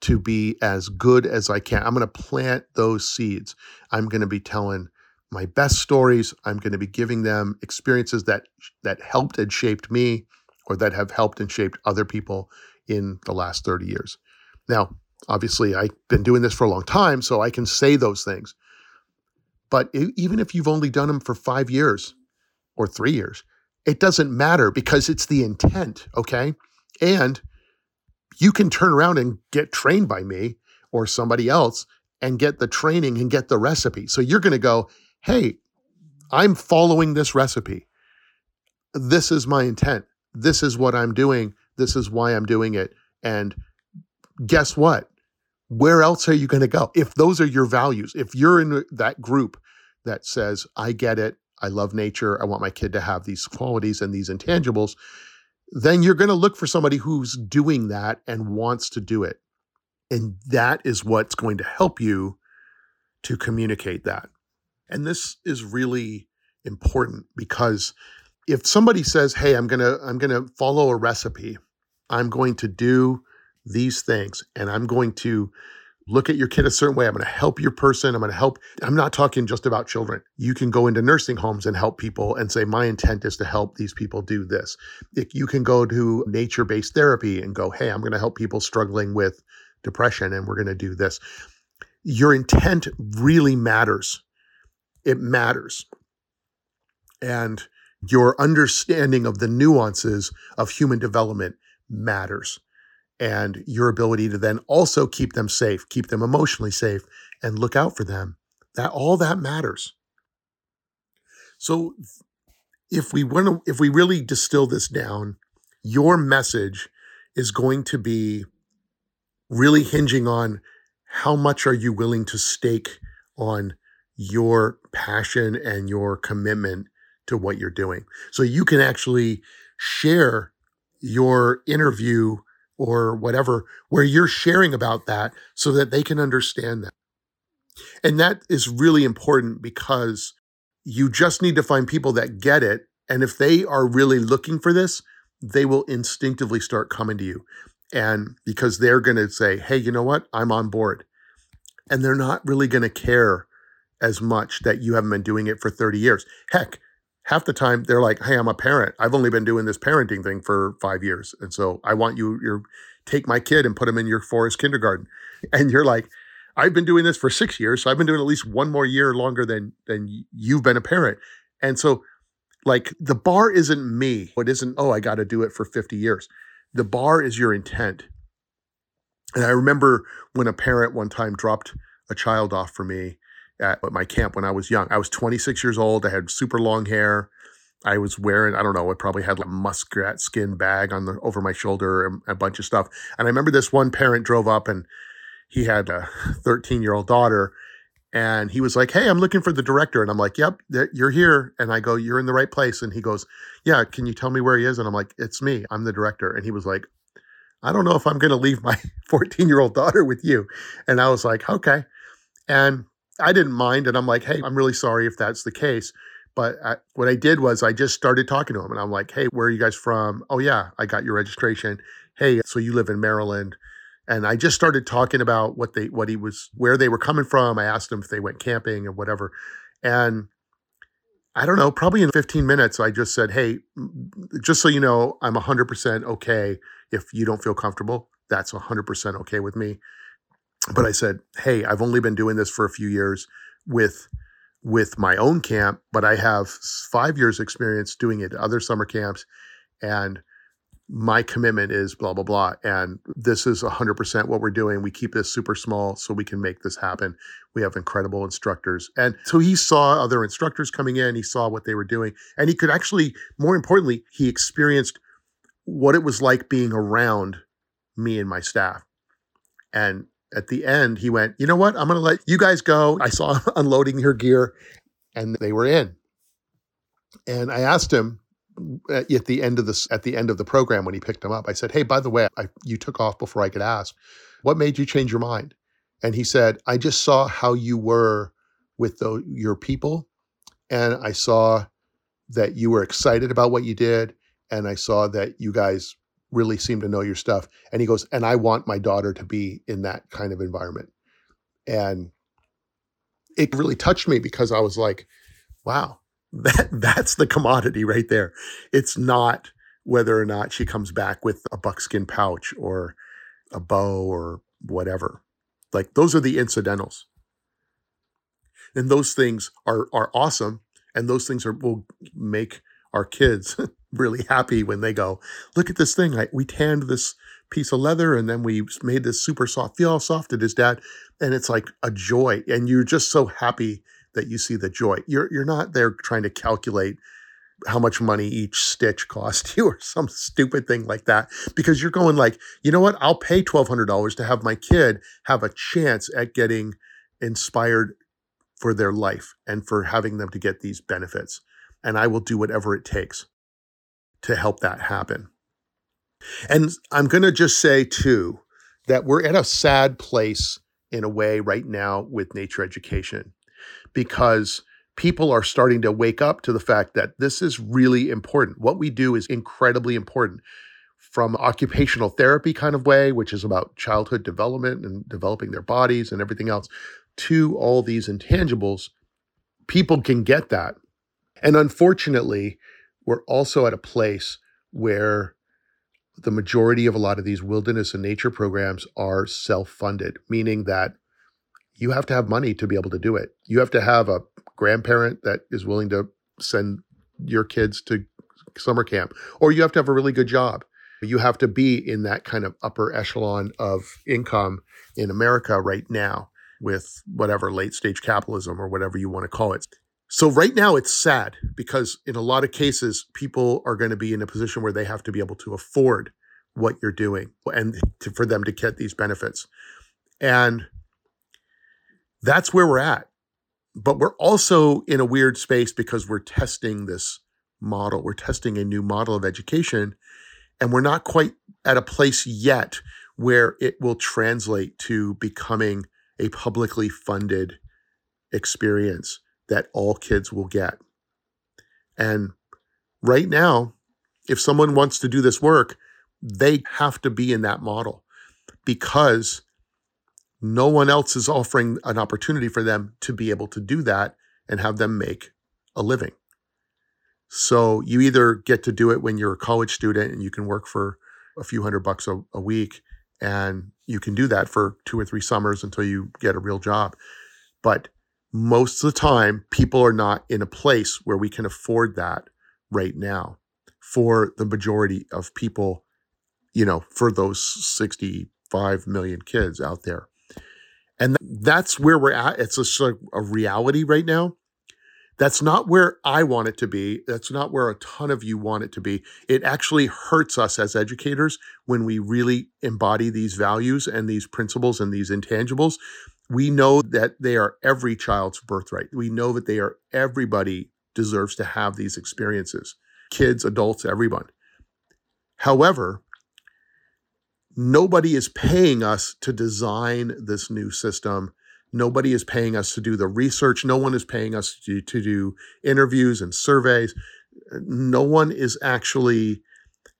to be as good as I can. I'm going to plant those seeds. I'm going to be telling my best stories. I'm going to be giving them experiences that, that helped and shaped me, or that have helped and shaped other people in the last thirty years. Now, obviously I've been doing this for a long time, so I can say those things. But even if you've only done them for five years or three years, it doesn't matter because it's the intent, okay? And you can turn around and get trained by me or somebody else and get the training and get the recipe. So you're going to go, hey, I'm following this recipe. This is my intent. This is what I'm doing. This is why I'm doing it. And guess what? Where else are you going to go? If those are your values, if you're in that group that says, I get it, I love nature, I want my kid to have these qualities and these intangibles, then you're going to look for somebody who's doing that and wants to do it. And that is what's going to help you to communicate that. And this is really important because if somebody says, hey, I'm going to, I'm going to follow a recipe, I'm going to do these things, and I'm going to look at your kid a certain way. I'm going to help your person. I'm going to help. I'm not talking just about children. You can go into nursing homes and help people and say, my intent is to help these people do this. If you can go to nature-based therapy and go, hey, I'm going to help people struggling with depression, and we're going to do this. Your intent really matters. It matters. And your understanding of the nuances of human development matters. And your ability to then also keep them safe, keep them emotionally safe, and look out for them, that all that matters. So if we want to, if we really distill this down, your message is going to be really hinging on how much are you willing to stake on your passion and your commitment to what you're doing. So you can actually share your interview or whatever, where you're sharing about that so that they can understand that. And that is really important because you just need to find people that get it. And if they are really looking for this, they will instinctively start coming to you. And because they're going to say, hey, you know what? I'm on board. And they're not really going to care as much that you haven't been doing it for thirty years. Heck, half the time they're like, hey, I'm a parent. I've only been doing this parenting thing for five years. And so I want you to take my kid and put him in your Forest kindergarten. And you're like, I've been doing this for six years. So I've been doing at least one more year longer than, than you've been a parent. And so like the bar isn't me. It isn't, oh, I got to do it for fifty years. The bar is your intent. And I remember when a parent one time dropped a child off for me at my camp when I was young. I was twenty-six years old. I had super long hair. I was wearing, I don't know, I probably had like a muskrat skin bag on the over my shoulder and a bunch of stuff. And I remember this one parent drove up and he had a thirteen-year-old daughter. And he was like, hey, I'm looking for the director. And I'm like, yep, you're here. And I go, you're in the right place. And he goes, yeah, can you tell me where he is? And I'm like, it's me. I'm the director. And he was like, I don't know if I'm going to leave my fourteen-year-old daughter with you. And I was like, okay. And I didn't mind. And I'm like, hey, I'm really sorry if that's the case. But I, what I did was I just started talking to him. And I'm like, hey, where are you guys from? Oh, yeah, I got your registration. Hey, so you live in Maryland. And I just started talking about what they, what he was, where they were coming from. I asked him if they went camping or whatever. And I don't know, probably in fifteen minutes, I just said, hey, just so you know, I'm one hundred percent okay. If you don't feel comfortable, that's one hundred percent okay with me. But I said, hey, I've only been doing this for a few years with with my own camp, but I have five years experience doing it at other summer camps, and my commitment is blah, blah, blah. And this is one hundred percent what we're doing. We keep this super small so we can make this happen. We have incredible instructors. And so he saw other instructors coming in. He saw what they were doing. And he could actually, more importantly, he experienced what it was like being around me and my staff. And at the end, he went, you know what? I'm going to let you guys go. I saw him unloading her gear, and they were in. And I asked him, At the end of this, at the end of the program, when he picked him up, I said, "Hey, by the way, I, you took off before I could ask. What made you change your mind?" And he said, "I just saw how you were with the, your people, and I saw that you were excited about what you did, and I saw that you guys really seem to know your stuff." And he goes, "And I want my daughter to be in that kind of environment." And it really touched me because I was like, "Wow." That that's the commodity right there. It's not whether or not she comes back with a buckskin pouch or a bow or whatever. Like, those are the incidentals. And those things are are awesome. And those things are will make our kids really happy when they go, look at this thing. I, we tanned this piece of leather and then we made this super soft. Feel how soft it is, Dad. And it's like a joy. And you're just so happy that you see the joy. You're you're not there trying to calculate how much money each stitch cost you or some stupid thing like that, because you're going like, you know what? I'll pay twelve hundred dollars to have my kid have a chance at getting inspired for their life and for having them to get these benefits. And I will do whatever it takes to help that happen. And I'm going to just say too, that we're at a sad place in a way right now with nature education, because people are starting to wake up to the fact that this is really important. What we do is incredibly important, from occupational therapy kind of way, which is about childhood development and developing their bodies and everything else, to all these intangibles. People can get that. And unfortunately, we're also at a place where the majority of a lot of these wilderness and nature programs are self-funded, meaning that you have to have money to be able to do it. You have to have a grandparent that is willing to send your kids to summer camp, or you have to have a really good job. You have to be in that kind of upper echelon of income in America right now with whatever late stage capitalism or whatever you want to call it. So right now it's sad because in a lot of cases, people are going to be in a position where they have to be able to afford what you're doing and to, for them to get these benefits. And that's where we're at. But we're also in a weird space because we're testing this model. We're testing a new model of education, and we're not quite at a place yet where it will translate to becoming a publicly funded experience that all kids will get. And right now, if someone wants to do this work, they have to be in that model, because no one else is offering an opportunity for them to be able to do that and have them make a living. So you either get to do it when you're a college student and you can work for a few hundred bucks a, a week, and you can do that for two or three summers until you get a real job. But most of the time, people are not in a place where we can afford that right now for the majority of people, you know, for those sixty-five million kids out there. And that's where we're at. It's just a, a reality right now. That's not where I want it to be. That's not where a ton of you want it to be. It actually hurts us as educators when we really embody these values and these principles and these intangibles. We know that they are every child's birthright. We know that they are everybody deserves to have these experiences. Kids, adults, everyone. However, nobody is paying us to design this new system. Nobody is paying us to do the research. No one is paying us to, to do interviews and surveys. No one is actually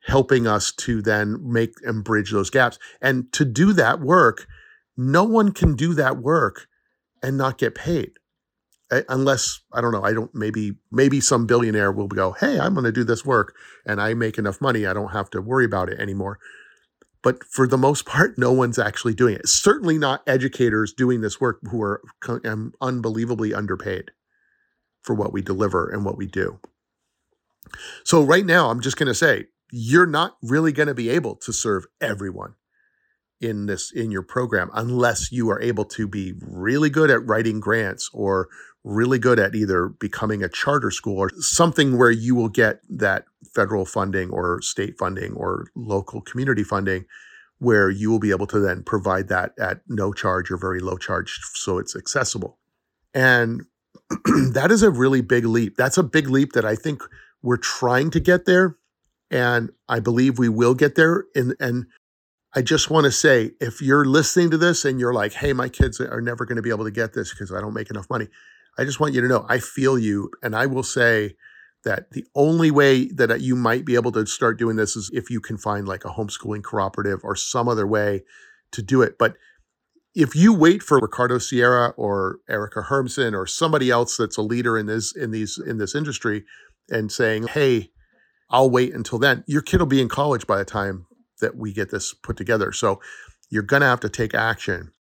helping us to then make and bridge those gaps. And to do that work, no one can do that work and not get paid. Unless, I don't know, I don't, maybe, maybe some billionaire will go, hey, I'm going to do this work and I make enough money. I don't have to worry about it anymore. But for the most part, no one's actually doing it. Certainly not educators doing this work who are unbelievably underpaid. for what we deliver and what we do. So right now, I'm just going to say, you're not really going to be able to serve everyone in this, in your program, unless you are able to be really good at writing grants or really good at either becoming a charter school or something where you will get that federal funding or state funding or local community funding, where you will be able to then provide that at no charge or very low charge, so it's accessible. And that is a really big leap. That's a big leap that I think we're trying to get there, and I believe we will get there. And, and I just want to say, if you're listening to this and you're like, hey, my kids are never going to be able to get this because I don't make enough money, I just want you to know, I feel you. And I will say that the only way that you might be able to start doing this is if you can find like a homeschooling cooperative or some other way to do it. But if you wait for Ricardo Sierra or Erica Hermson or somebody else that's a leader in this, in these, in this industry and saying, hey, I'll wait until then, your kid will be in college by the time that we get this put together. So you're going to have to take action.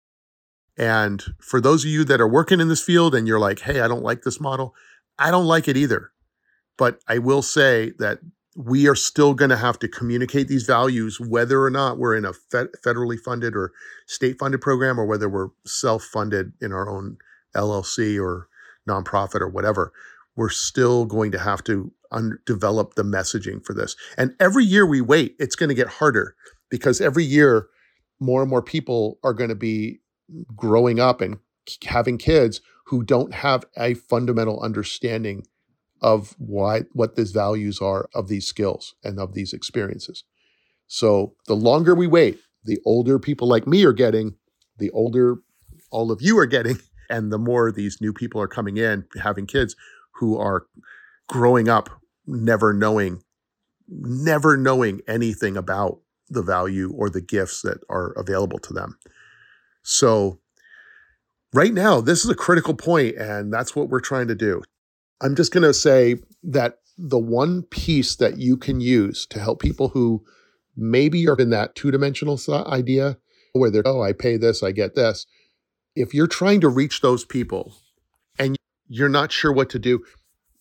And for those of you that are working in this field and you're like, hey, I don't like this model, I don't like it either. But I will say that we are still going to have to communicate these values, whether or not we're in a fe- federally funded or state funded program, or whether we're self-funded in our own L L C or nonprofit or whatever. We're still going to have to un- develop the messaging for this. And every year we wait, it's going to get harder, because every year more and more people are going to be growing up and having kids who don't have a fundamental understanding of why, what these values are, of these skills and of these experiences. So the longer we wait, the older people like me are getting, the older all of you are getting, and the more these new people are coming in, having kids who are growing up never knowing, never knowing anything about the value or the gifts that are available to them. So right now, this is a critical point, and that's what we're trying to do. I'm just going to say that the one piece that you can use to help people who maybe are in that two-dimensional idea where they're, oh, I pay this, I get this. If you're trying to reach those people and you're not sure what to do,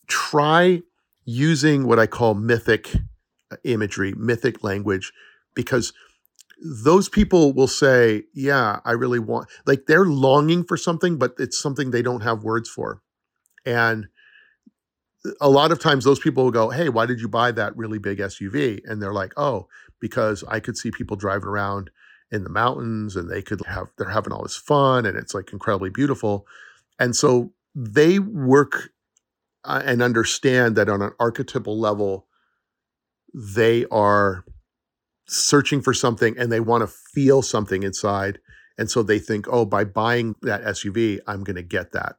try using what I call mythic imagery, mythic language, because those people will say, yeah, I really want, like they're longing for something, but it's something they don't have words for. And a lot of times those people will go, hey, why did you buy that really big S U V? And they're like, oh, because I could see people driving around in the mountains and they could have, they're having all this fun and it's like incredibly beautiful. And so they work uh, and understand that on an archetypal level, they are searching for something and they want to feel something inside. And so they think, oh, by buying that S U V, I'm going to get that.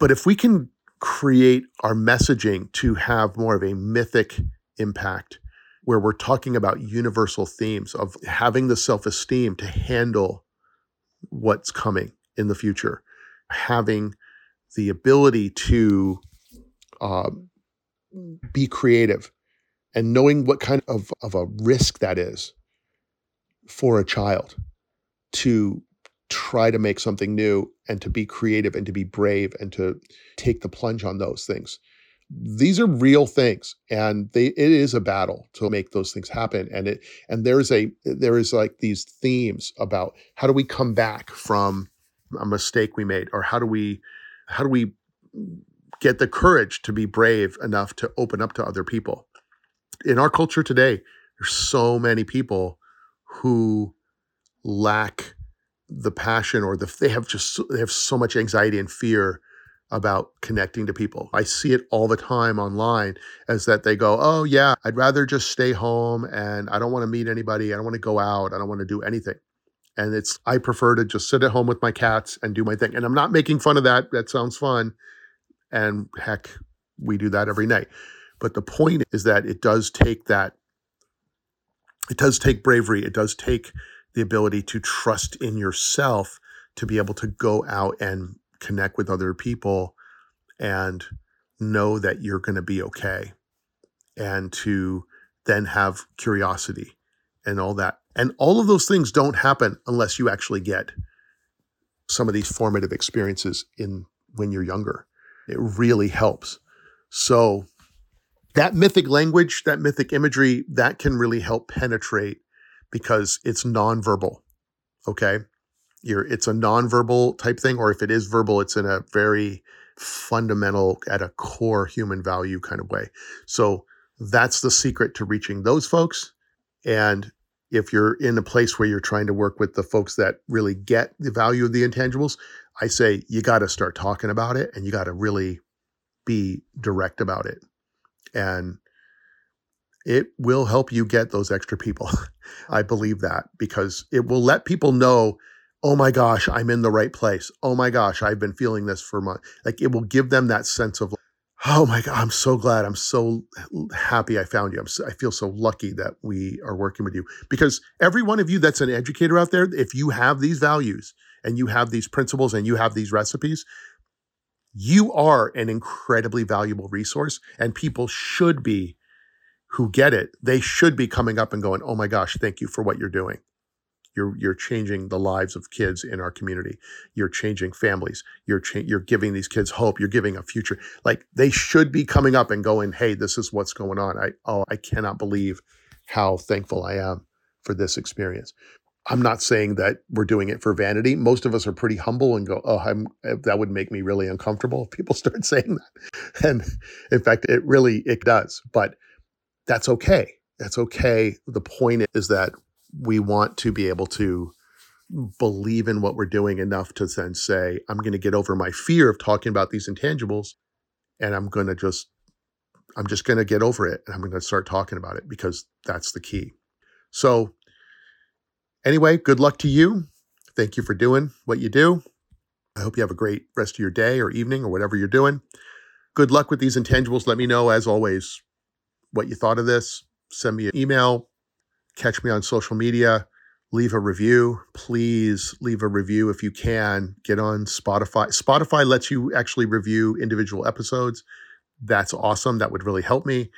But if we can create our messaging to have more of a mythic impact, where we're talking about universal themes of having the self-esteem to handle what's coming in the future, having the ability to uh, be creative and knowing what kind of, of a risk that is for a child to try to make something new and to be creative and to be brave and to take the plunge on those things. These are real things, and they, it is a battle to make those things happen. And it and there is a there is like these themes about how do we come back from a mistake we made, or how do we how do we get the courage to be brave enough to open up to other people. In our culture today, there's so many people who lack the passion, or the, they have just, they have so much anxiety and fear about connecting to people. I see it all the time online, as that they go, oh yeah, I'd rather just stay home and I don't want to meet anybody. I don't want to go out. I don't want to do anything. And it's, I prefer to just sit at home with my cats and do my thing. And I'm not making fun of that. That sounds fun. And heck, we do that every night. But the point is that it does take that, it does take bravery. It does take the ability to trust in yourself to be able to go out and connect with other people and know that you're going to be okay, and to then have curiosity and all that. And all of those things don't happen unless you actually get some of these formative experiences in when you're younger. It really helps. So that mythic language, that mythic imagery, that can really help penetrate because it's nonverbal, okay? You're, it's a nonverbal type thing, or if it is verbal, it's in a very fundamental, at a core human value kind of way. So that's the secret to reaching those folks. And if you're in a place where you're trying to work with the folks that really get the value of the intangibles, I say you got to start talking about it, and you got to really be direct about it. And it will help you get those extra people. I believe that, because it will let people know, oh my gosh, I'm in the right place. Oh my gosh, I've been feeling this for months. Like, it will give them that sense of, oh my God, I'm so glad. I'm so happy I found you. I'm so, I feel so lucky that we are working with you. Because every one of you that's an educator out there, if you have these values and you have these principles and you have these recipes, you are an incredibly valuable resource, and people should be, who get it, they should be coming up and going, oh my gosh, thank you for what you're doing. You're you're changing the lives of kids in our community. You're changing families. You're cha- you're giving these kids hope. You're giving a future. Like, they should be coming up and going, hey, this is what's going on. I oh, I cannot believe how thankful I am for this experience. I'm not saying that we're doing it for vanity. Most of us are pretty humble and go, oh, I'm, that would make me really uncomfortable if people start saying that. And in fact, it really, it does. But that's okay. That's okay. The point is that we want to be able to believe in what we're doing enough to then say, I'm going to get over my fear of talking about these intangibles, and I'm going to just, I'm just going to get over it, and I'm going to start talking about it, because that's the key. So anyway, good luck to you. Thank you for doing what you do. I hope you have a great rest of your day or evening or whatever you're doing. Good luck with these intangibles. Let me know, as always, what you thought of this. Send me an email. Catch me on social media. Leave a review. Please leave a review if you can. Get on Spotify. Spotify lets you actually review individual episodes. That's awesome. That would really help me.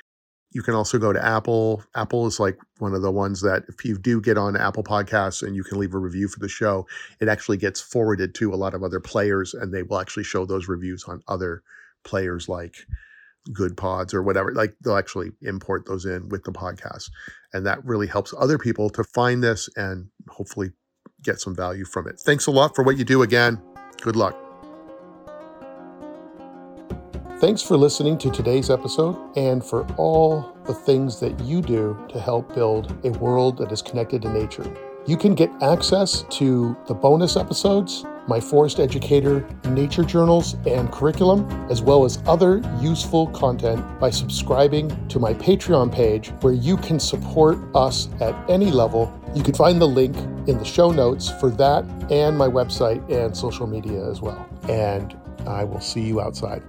You can also go to Apple. Apple is like one of the ones that if you do get on Apple Podcasts and you can leave a review for the show, it actually gets forwarded to a lot of other players, and they will actually show those reviews on other players like Good Pods or whatever. Like, they'll actually import those in with the podcast. And that really helps other people to find this and hopefully get some value from it. Thanks a lot for what you do again. Good luck. Thanks for listening to today's episode and for all the things that you do to help build a world that is connected to nature. You can get access to the bonus episodes, my Forest Educator nature journals and curriculum, as well as other useful content by subscribing to my Patreon page, where you can support us at any level. You can find the link in the show notes for that and my website and social media as well. And I will see you outside.